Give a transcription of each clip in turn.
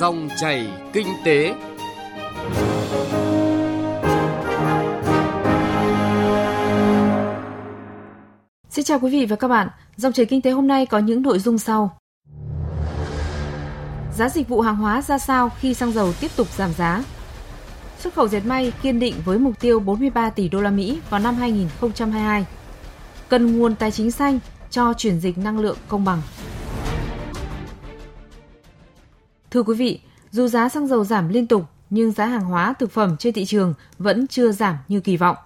Dòng chảy kinh tế. Xin chào quý vị và các bạn. Dòng chảy kinh tế hôm nay có những nội dung sau. Giá dịch vụ hàng hóa ra sao khi xăng dầu tiếp tục giảm giá? Xuất khẩu dệt may kiên định với mục tiêu 43 tỷ đô la Mỹ vào năm 2022. Cần nguồn tài chính xanh cho chuyển dịch năng lượng công bằng. Thưa quý vị, dù giá xăng dầu giảm liên tục nhưng giá hàng hóa thực phẩm trên thị trường vẫn chưa giảm như kỳ vọng.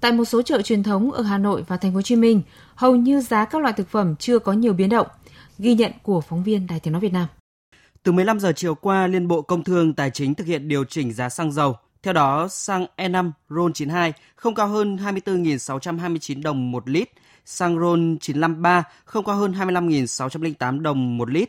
Tại một số chợ truyền thống ở Hà Nội và Thành phố Hồ Chí Minh, hầu như giá các loại thực phẩm chưa có nhiều biến động, ghi nhận của phóng viên Đài Tiếng nói Việt Nam. Từ 15 giờ chiều qua, Liên Bộ Công Thương Tài chính thực hiện điều chỉnh giá xăng dầu. Theo đó, xăng E5 RON92 không cao hơn 24.629 đồng 1 lít, xăng RON953 không cao hơn 25.608 đồng 1 lít.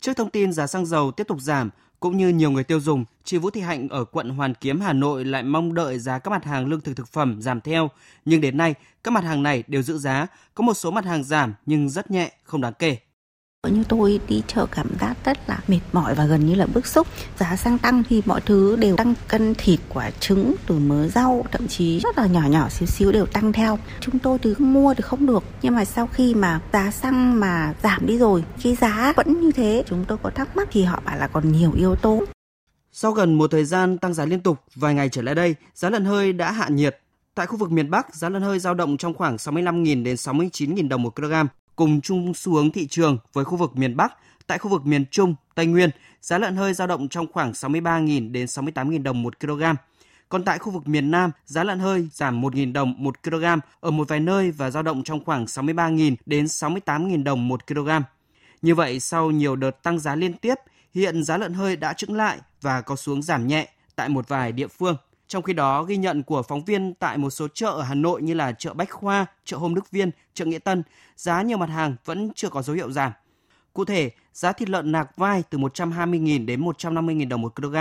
Trước thông tin giá xăng dầu tiếp tục giảm, cũng như nhiều người tiêu dùng, chị Vũ Thị Hạnh ở quận Hoàn Kiếm, Hà Nội lại mong đợi giá các mặt hàng lương thực thực phẩm giảm theo. Nhưng đến nay, các mặt hàng này đều giữ giá, có một số mặt hàng giảm nhưng rất nhẹ, không đáng kể. Như tôi đi chợ cảm giác rất là mệt mỏi và gần như là bức xúc. Giá xăng tăng thì mọi thứ đều tăng, cân thịt, quả trứng, từ mớ rau, thậm chí rất là nhỏ xíu đều tăng theo. Chúng tôi thì mua thì không được, nhưng mà sau khi mà giá xăng mà giảm đi rồi, cái giá vẫn như thế. Chúng tôi có thắc mắc thì họ bảo là còn nhiều yếu tố. Sau gần một thời gian tăng giá liên tục, vài ngày trở lại đây, giá lợn hơi đã hạ nhiệt. Tại khu vực miền Bắc, giá lợn hơi dao động trong khoảng 65.000 đến 69.000 đồng một kg. Cùng chung xu hướng thị trường với khu vực miền Bắc, tại khu vực miền Trung, Tây Nguyên, giá lợn hơi dao động trong khoảng 63.000 đến 68.000 đồng 1 kg. Còn tại khu vực miền Nam, giá lợn hơi giảm 1.000 đồng 1 kg ở một vài nơi và dao động trong khoảng 63.000 đến 68.000 đồng 1 kg. Như vậy, sau nhiều đợt tăng giá liên tiếp, hiện giá lợn hơi đã chững lại và có xu hướng giảm nhẹ tại một vài địa phương. Trong khi đó, ghi nhận của phóng viên tại một số chợ ở Hà Nội như là chợ Bách Khoa, chợ Hôm Đức Viên, chợ Nghĩa Tân, giá nhiều mặt hàng vẫn chưa có dấu hiệu giảm. Cụ thể, giá thịt lợn nạc vai từ 120.000 đến 150.000 đồng 1 kg,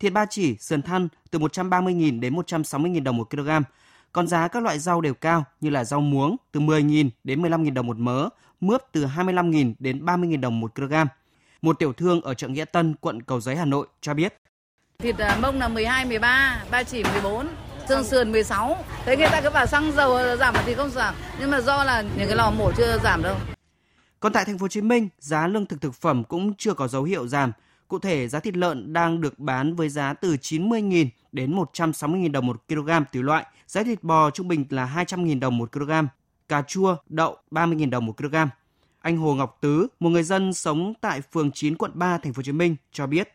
thịt ba chỉ, sườn thăn từ 130.000 đến 160.000 đồng 1 kg. Còn giá các loại rau đều cao như là rau muống từ 10.000 đến 15.000 đồng một mớ, mướp từ 25.000 đến 30.000 đồng 1 kg. Một tiểu thương ở chợ Nghĩa Tân, quận Cầu Giấy, Hà Nội cho biết. Thịt mông là 12, 13, ba chỉ 14, xương sườn 16. Thế người ta cứ bảo xăng dầu giảm mà thì không giảm, nhưng mà do là những cái lò mổ chưa giảm đâu. Còn tại Thành phố Hồ Chí Minh, giá lương thực phẩm cũng chưa có dấu hiệu giảm. Cụ thể, giá thịt lợn đang được bán với giá từ 90.000 đến 160.000 đồng 1 kg tùy loại. Giá thịt bò trung bình là 200.000 đồng 1 kg, cà chua, đậu 30.000 đồng 1 kg. Anh Hồ Ngọc Tứ, một người dân sống tại phường 9 quận 3 Thành phố Hồ Chí Minh cho biết.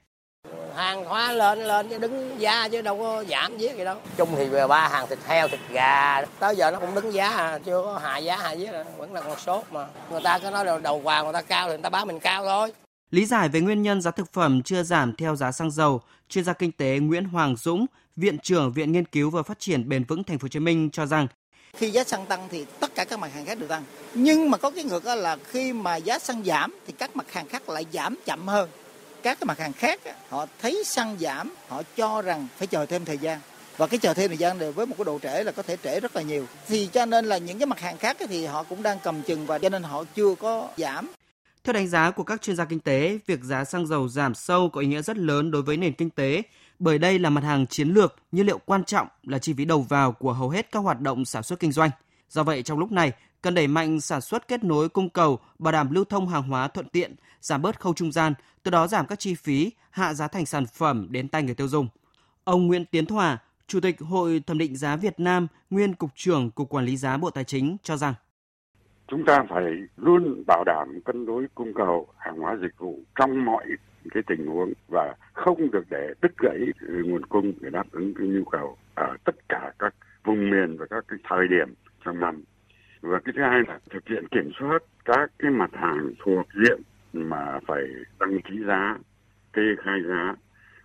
Hàng hóa lên chứ đứng giá chứ đâu có giảm gì đâu. Chung thì về ba hàng thịt heo, thịt gà tới giờ nó cũng đứng giá, chưa có hạ giá hạ gì, vẫn là con sốt mà. Người ta cứ nói đầu vào người ta cao thì người ta báo mình cao thôi. Lý giải về nguyên nhân giá thực phẩm chưa giảm theo giá xăng dầu, chuyên gia kinh tế Nguyễn Hoàng Dũng, viện trưởng Viện Nghiên cứu và Phát triển Bền vững Thành phố Hồ Chí Minh cho rằng khi giá xăng tăng thì tất cả các mặt hàng khác đều tăng. Nhưng mà có cái ngược là khi mà giá xăng giảm thì các mặt hàng khác lại giảm chậm hơn. Các cái mặt hàng khác họ thấy xăng giảm, họ cho rằng phải chờ thêm thời gian, và cái chờ thêm thời gian này với một cái độ trễ là có thể trễ rất là nhiều, thì cho nên là những cái mặt hàng khác thì họ cũng đang cầm chừng và cho nên họ chưa có giảm. Theo đánh giá của các chuyên gia kinh tế, việc giá xăng dầu giảm sâu có ý nghĩa rất lớn đối với nền kinh tế, bởi đây là mặt hàng chiến lược, nhiên liệu quan trọng, là chi phí đầu vào của hầu hết các hoạt động sản xuất kinh doanh. Do vậy, trong lúc này cần đẩy mạnh sản xuất, kết nối cung cầu, bảo đảm lưu thông hàng hóa thuận tiện, giảm bớt khâu trung gian, từ đó giảm các chi phí, hạ giá thành sản phẩm đến tay người tiêu dùng. Ông Nguyễn Tiến Thoà, Chủ tịch Hội Thẩm định giá Việt Nam, nguyên Cục trưởng Cục Quản lý giá Bộ Tài chính cho rằng chúng ta phải luôn bảo đảm cân đối cung cầu hàng hóa dịch vụ trong mọi cái tình huống và không được để đứt gãy nguồn cung để đáp ứng cái nhu cầu ở tất cả các vùng miền và các cái thời điểm trong năm. Và cái thứ hai là thực hiện kiểm soát các cái mặt hàng thuộc diện mà phải đăng ký giá, kê khai giá.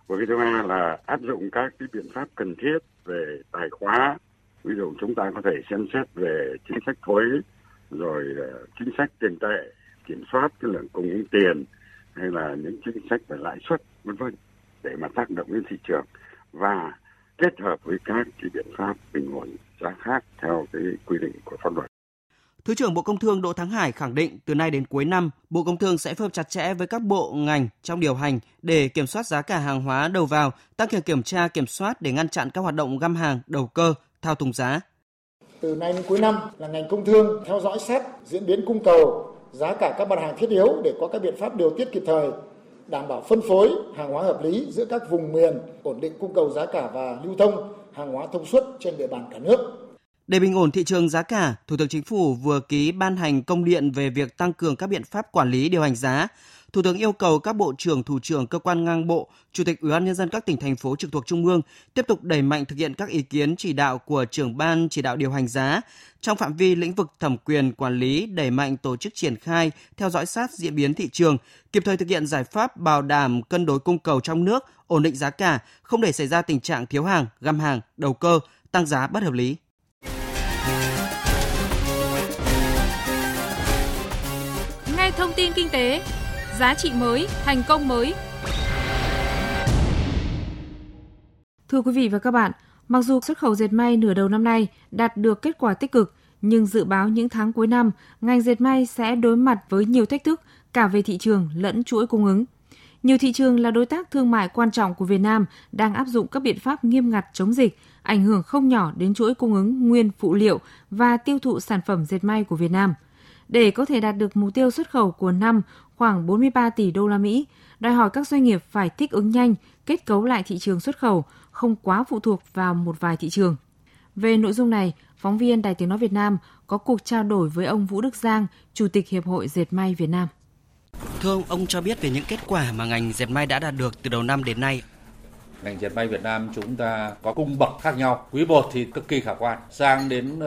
Và cái thứ ba là áp dụng các cái biện pháp cần thiết về tài khóa. Ví dụ chúng ta có thể xem xét về chính sách thuế, rồi chính sách tiền tệ, kiểm soát cái lượng cung ứng tiền, hay là những chính sách về lãi suất, v.v. để mà tác động đến thị trường và kết hợp với các cái biện pháp bình ổn giá khác theo cái quy định của pháp luật. Thứ trưởng Bộ Công Thương Đỗ Thắng Hải khẳng định từ nay đến cuối năm, Bộ Công Thương sẽ phối hợp chặt chẽ với các bộ ngành trong điều hành để kiểm soát giá cả hàng hóa đầu vào, tăng cường kiểm tra kiểm soát để ngăn chặn các hoạt động găm hàng, đầu cơ, thao túng giá. Từ nay đến cuối năm là ngành công thương theo dõi sát diễn biến cung cầu, giá cả các mặt hàng thiết yếu để có các biện pháp điều tiết kịp thời, đảm bảo phân phối hàng hóa hợp lý giữa các vùng miền, ổn định cung cầu giá cả và lưu thông hàng hóa thông suốt trên địa bàn cả nước. Để bình ổn thị trường giá cả, Thủ tướng Chính phủ vừa ký ban hành công điện về việc tăng cường các biện pháp quản lý điều hành giá. Thủ tướng yêu cầu các bộ trưởng, thủ trưởng cơ quan ngang bộ, chủ tịch Ủy ban nhân dân các tỉnh thành phố trực thuộc trung ương tiếp tục đẩy mạnh thực hiện các ý kiến chỉ đạo của trưởng ban chỉ đạo điều hành giá trong phạm vi lĩnh vực thẩm quyền quản lý, đẩy mạnh tổ chức triển khai, theo dõi sát diễn biến thị trường, kịp thời thực hiện giải pháp bảo đảm cân đối cung cầu trong nước, ổn định giá cả, không để xảy ra tình trạng thiếu hàng, găm hàng, đầu cơ, tăng giá bất hợp lý. Nghe thông tin kinh tế, giá trị mới, thành công mới. Thưa quý vị và các bạn, mặc dù xuất khẩu dệt may nửa đầu năm nay đạt được kết quả tích cực, nhưng dự báo những tháng cuối năm, ngành dệt may sẽ đối mặt với nhiều thách thức cả về thị trường lẫn chuỗi cung ứng. Nhiều thị trường là đối tác thương mại quan trọng của Việt Nam đang áp dụng các biện pháp nghiêm ngặt chống dịch, ảnh hưởng không nhỏ đến chuỗi cung ứng nguyên phụ liệu và tiêu thụ sản phẩm dệt may của Việt Nam. Để có thể đạt được mục tiêu xuất khẩu của năm khoảng 43 tỷ đô la Mỹ, đòi hỏi các doanh nghiệp phải thích ứng nhanh, kết cấu lại thị trường xuất khẩu, không quá phụ thuộc vào một vài thị trường. Về nội dung này, phóng viên Đài Tiếng nói Việt Nam có cuộc trao đổi với ông Vũ Đức Giang, Chủ tịch Hiệp hội Dệt may Việt Nam. Thưa ông cho biết về những kết quả mà ngành dệt may đã đạt được từ đầu năm đến nay. Ngành dệt may Việt Nam chúng ta có cung bậc khác nhau. Quý 1 thì cực kỳ khả quan. Sang đến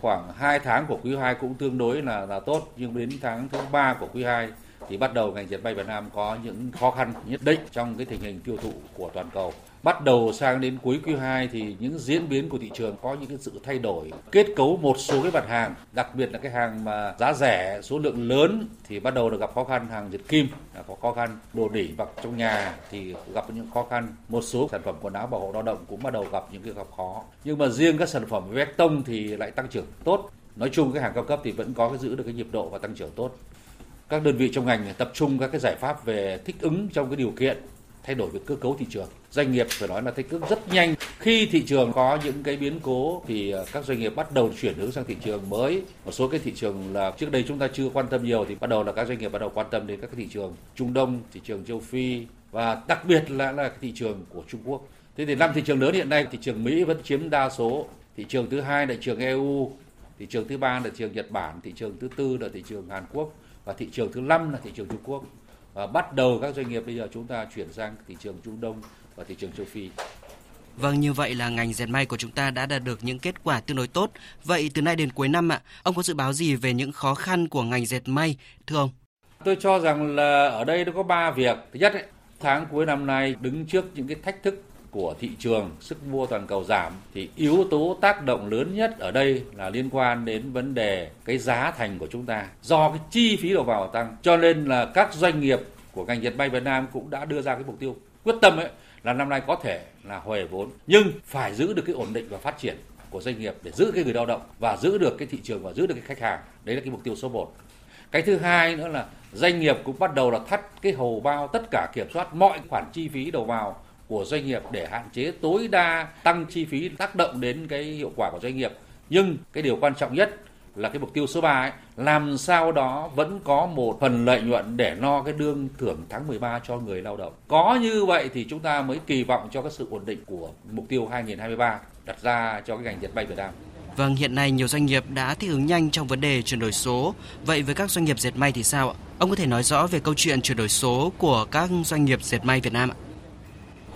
khoảng 2 tháng của quý 2 cũng tương đối là tốt. Nhưng đến tháng thứ 3 của quý 2 thì bắt đầu ngành dệt may Việt Nam có những khó khăn nhất định trong cái tình hình tiêu thụ của toàn cầu. Bắt đầu sang đến cuối quý 2 thì những diễn biến của thị trường có những cái sự thay đổi. Kết cấu một số cái mặt hàng, đặc biệt là cái hàng mà giá rẻ, số lượng lớn thì bắt đầu được gặp khó khăn. Hàng dệt kim là có khó khăn, đồ nỉ mặc trong nhà thì gặp những khó khăn. Một số sản phẩm quần áo bảo hộ lao động cũng bắt đầu gặp những cái gặp khó. Nhưng mà riêng các sản phẩm vét tông thì lại tăng trưởng tốt. Nói chung cái hàng cao cấp thì vẫn có giữ được cái nhịp độ và tăng trưởng tốt. Các đơn vị trong ngành tập trung các cái giải pháp về thích ứng trong cái điều kiện thay đổi về cơ cấu thị trường. Doanh nghiệp phải nói là thích ứng rất nhanh. Khi thị trường có những cái biến cố thì các doanh nghiệp bắt đầu chuyển hướng sang thị trường mới. Một số cái thị trường là trước đây chúng ta chưa quan tâm nhiều thì bắt đầu là các doanh nghiệp bắt đầu quan tâm đến các cái thị trường Trung Đông, thị trường châu Phi và đặc biệt là cái thị trường của Trung Quốc. Thế thì 5 thị trường lớn hiện nay, thị trường Mỹ vẫn chiếm đa số, thị trường thứ 2 là thị trường EU, thị trường thứ 3 là thị trường Nhật Bản, thị trường thứ 4 là thị trường Hàn Quốc và thị trường thứ 5 là thị trường Trung Quốc. Và bắt đầu các doanh nghiệp bây giờ chúng ta chuyển sang thị trường Trung Đông và thị trường châu Phi. Vâng, như vậy là ngành dệt may của chúng ta đã đạt được những kết quả tương đối tốt. Vậy từ nay đến cuối năm ạ, ông có dự báo gì về những khó khăn của ngành dệt may thưa ông? Tôi cho rằng là ở đây nó có 3 việc. Thứ nhất, tháng cuối năm nay đứng trước những cái thách thức của thị trường, sức mua toàn cầu giảm thì yếu tố tác động lớn nhất ở đây là liên quan đến vấn đề cái giá thành của chúng ta do cái chi phí đầu vào tăng, cho nên là các doanh nghiệp của ngành dệt may Việt Nam cũng đã đưa ra cái mục tiêu quyết tâm ấy là năm nay có thể là huề vốn nhưng phải giữ được cái ổn định và phát triển của doanh nghiệp để giữ cái người lao động và giữ được cái thị trường và giữ được cái khách hàng. Đấy là cái mục tiêu số 1. Cái thứ hai nữa là doanh nghiệp cũng bắt đầu là thắt cái hầu bao, tất cả kiểm soát mọi khoản chi phí đầu vào của doanh nghiệp để hạn chế tối đa tăng chi phí tác động đến cái hiệu quả của doanh nghiệp. Nhưng cái điều quan trọng nhất là cái mục tiêu số 3 ấy, làm sao đó vẫn có một phần lợi nhuận để no cái lương thưởng tháng 13 cho người lao động. Có như vậy thì chúng ta mới kỳ vọng cho cái sự ổn định của mục tiêu 2023 đặt ra cho cái ngành dệt may Việt Nam. Vâng, hiện nay nhiều doanh nghiệp đã thích ứng nhanh trong vấn đề chuyển đổi số. Vậy với các doanh nghiệp dệt may thì sao ạ? Ông có thể nói rõ về câu chuyện chuyển đổi số của các doanh nghiệp dệt may Việt Nam ạ?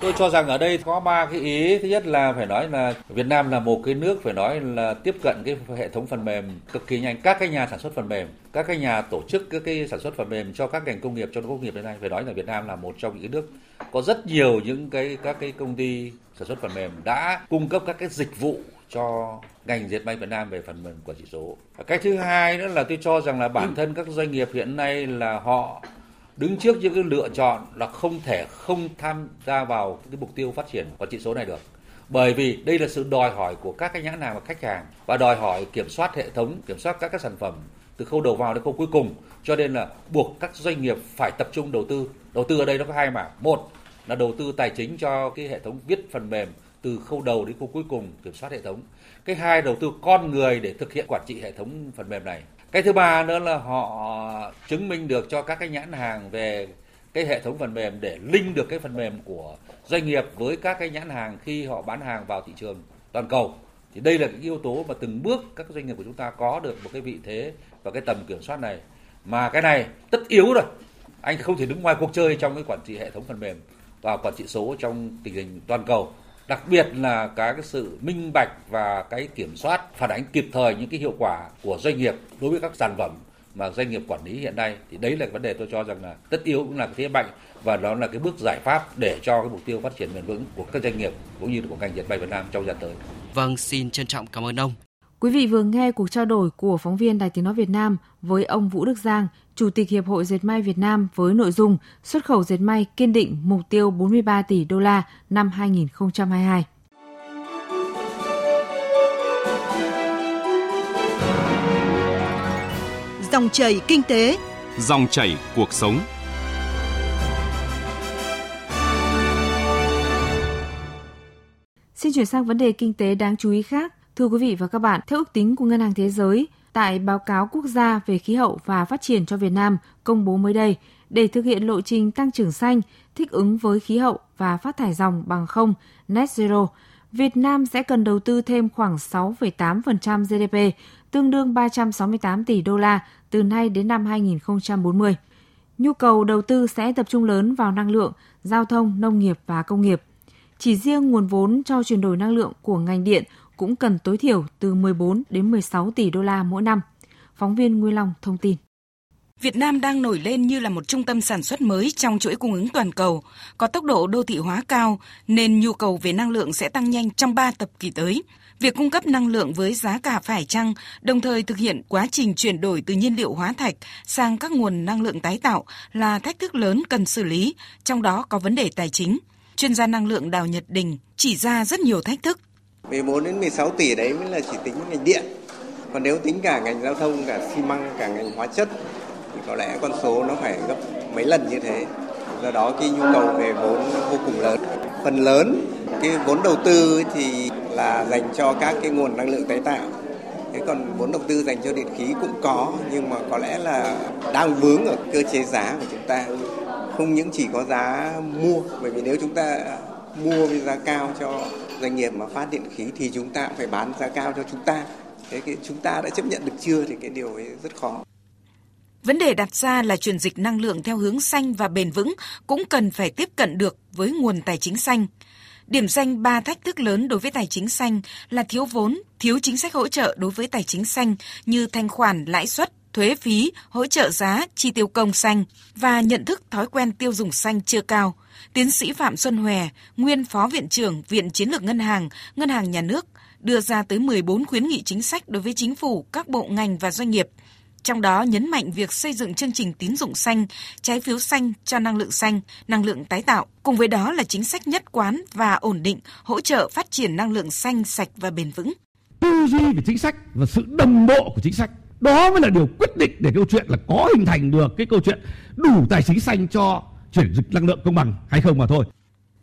Tôi cho rằng ở đây có 3 cái ý. Thứ nhất là phải nói là Việt Nam là một cái nước phải nói là tiếp cận cái hệ thống phần mềm cực kỳ nhanh. Các cái nhà sản xuất phần mềm, các cái nhà tổ chức các cái sản xuất phần mềm cho các ngành công nghiệp, cho công nghiệp hiện nay phải nói là Việt Nam là một trong những nước có rất nhiều những cái các cái công ty sản xuất phần mềm đã cung cấp các cái dịch vụ cho ngành dệt may Việt Nam về phần mềm quản trị số. Cái thứ hai nữa là tôi cho rằng là bản thân các doanh nghiệp hiện nay là họ đứng trước những cái lựa chọn là không thể không tham gia vào cái mục tiêu phát triển quản trị số này được. bởi vì đây là sự đòi hỏi của các cái nhãn hàng và khách hàng, và đòi hỏi kiểm soát hệ thống, kiểm soát các cái sản phẩm từ khâu đầu vào đến khâu cuối cùng. Cho nên là buộc các doanh nghiệp phải tập trung đầu tư. Đầu tư ở đây nó có hai mảng. Một là đầu tư tài chính cho cái hệ thống viết phần mềm từ khâu đầu đến khâu cuối cùng, kiểm soát hệ thống. Cái hai, đầu tư con người để thực hiện quản trị hệ thống phần mềm này. Cái thứ ba nữa là họ chứng minh được cho các cái nhãn hàng về cái hệ thống phần mềm để link được cái phần mềm của doanh nghiệp với các cái nhãn hàng khi họ bán hàng vào thị trường toàn cầu. Thì đây là cái yếu tố mà từng bước các doanh nghiệp của chúng ta có được một cái vị thế và cái tầm kiểm soát này. Mà cái này tất yếu rồi. Anh không thể đứng ngoài cuộc chơi trong cái quản trị hệ thống phần mềm và quản trị số trong tình hình toàn cầu. Đặc biệt là cái sự minh bạch và cái kiểm soát phản ánh kịp thời những cái hiệu quả của doanh nghiệp đối với các sản phẩm mà doanh nghiệp quản lý hiện nay. Thì đấy là vấn đề tôi cho rằng là tất yếu, cũng là cái thế mạnh, và đó là cái bước giải pháp để cho cái mục tiêu phát triển bền vững của các doanh nghiệp cũng như của ngành dệt may Việt Nam trong gian tới. Vâng, xin trân trọng cảm ơn ông. Quý vị vừa nghe cuộc trao đổi của phóng viên Đài Tiếng nói Việt Nam với ông Vũ Đức Giang, Chủ tịch Hiệp hội Dệt may Việt Nam, với nội dung xuất khẩu dệt may kiên định mục tiêu 43 tỷ đô la năm 2022. Dòng chảy kinh tế, dòng chảy cuộc sống. Xin chuyển sang vấn đề kinh tế đáng chú ý khác. Thưa quý vị và các bạn, theo ước tính của Ngân hàng Thế giới, tại báo cáo quốc gia về khí hậu và phát triển cho Việt Nam công bố mới đây, để thực hiện lộ trình tăng trưởng xanh, thích ứng với khí hậu và phát thải ròng bằng không, net zero, Việt Nam sẽ cần đầu tư thêm khoảng 6,8% GDP, tương đương 368 tỷ đô la từ nay đến năm 2040. Nhu cầu đầu tư sẽ tập trung lớn vào năng lượng, giao thông, nông nghiệp và công nghiệp. Chỉ riêng nguồn vốn cho chuyển đổi năng lượng của ngành điện cũng cần tối thiểu từ 14 đến 16 tỷ đô la mỗi năm. Phóng viên Nguyễn Long thông tin. Việt Nam đang nổi lên như là một trung tâm sản xuất mới trong chuỗi cung ứng toàn cầu, có tốc độ đô thị hóa cao nên nhu cầu về năng lượng sẽ tăng nhanh trong 3 thập kỷ tới. Việc cung cấp năng lượng với giá cả phải chăng, đồng thời thực hiện quá trình chuyển đổi từ nhiên liệu hóa thạch sang các nguồn năng lượng tái tạo là thách thức lớn cần xử lý, trong đó có vấn đề tài chính. Chuyên gia năng lượng Đào Nhật Đình chỉ ra rất nhiều thách thức. 14 đến 16 tỷ đấy mới là chỉ tính ngành điện. Còn nếu tính cả ngành giao thông, cả xi măng, cả ngành hóa chất thì có lẽ con số nó phải gấp mấy lần như thế. Do đó cái nhu cầu về vốn vô cùng lớn. Phần lớn cái vốn đầu tư thì là dành cho các cái nguồn năng lượng tái tạo. Thế còn vốn đầu tư dành cho điện khí cũng có, nhưng mà có lẽ là đang vướng ở cơ chế giá của chúng ta. Không những chỉ có giá mua, bởi vì nếu chúng ta mua với giá cao cho doanh nghiệp mà phát điện khí thì chúng ta cũng phải bán giá cao cho chúng ta. Thế chúng ta đã chấp nhận được chưa thì cái điều ấy rất khó. Vấn đề đặt ra là chuyển dịch năng lượng theo hướng xanh và bền vững cũng cần phải tiếp cận được với nguồn tài chính xanh. Điểm danh 3 thách thức lớn đối với tài chính xanh là thiếu vốn, thiếu chính sách hỗ trợ đối với tài chính xanh như thanh khoản, lãi suất, thuế phí, hỗ trợ giá, chi tiêu công xanh và nhận thức thói quen tiêu dùng xanh chưa cao. Tiến sĩ Phạm Xuân Hòe, nguyên Phó Viện trưởng Viện Chiến lược Ngân hàng Nhà nước, đưa ra tới 14 khuyến nghị chính sách đối với chính phủ, các bộ ngành và doanh nghiệp. Trong đó nhấn mạnh việc xây dựng chương trình tín dụng xanh, trái phiếu xanh cho năng lượng xanh, năng lượng tái tạo. Cùng với đó là chính sách nhất quán và ổn định, hỗ trợ phát triển năng lượng xanh, sạch và bền vững. Tư duy về chính sách và sự đồng bộ của chính sách. Đó mới là điều quyết định để câu chuyện là có hình thành được cái câu chuyện đủ tài chính xanh cho chuyển dịch năng lượng công bằng hay không mà thôi.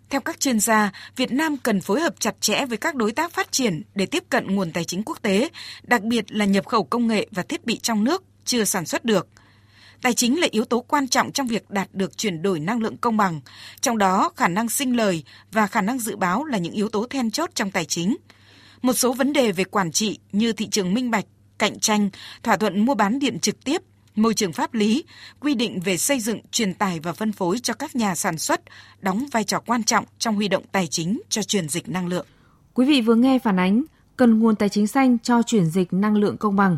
Theo các chuyên gia, Việt Nam cần phối hợp chặt chẽ với các đối tác phát triển để tiếp cận nguồn tài chính quốc tế, đặc biệt là nhập khẩu công nghệ và thiết bị trong nước chưa sản xuất được. Tài chính là yếu tố quan trọng trong việc đạt được chuyển đổi năng lượng công bằng, trong đó khả năng sinh lời và khả năng dự báo là những yếu tố then chốt trong tài chính. Một số vấn đề về quản trị như thị trường minh bạch, cạnh tranh, thỏa thuận mua bán điện trực tiếp, môi trường pháp lý, quy định về xây dựng, truyền tải và phân phối cho các nhà sản xuất đóng vai trò quan trọng trong huy động tài chính cho chuyển dịch năng lượng. Quý vị vừa nghe phản ánh cần nguồn tài chính xanh cho chuyển dịch năng lượng công bằng.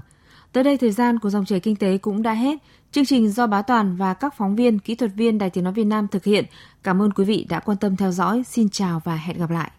Tới đây thời gian của dòng chảy kinh tế cũng đã hết. Chương trình do Bá Toàn và các phóng viên, kỹ thuật viên Đài Tiếng nói Việt Nam thực hiện. Cảm ơn quý vị đã quan tâm theo dõi. Xin chào và hẹn gặp lại.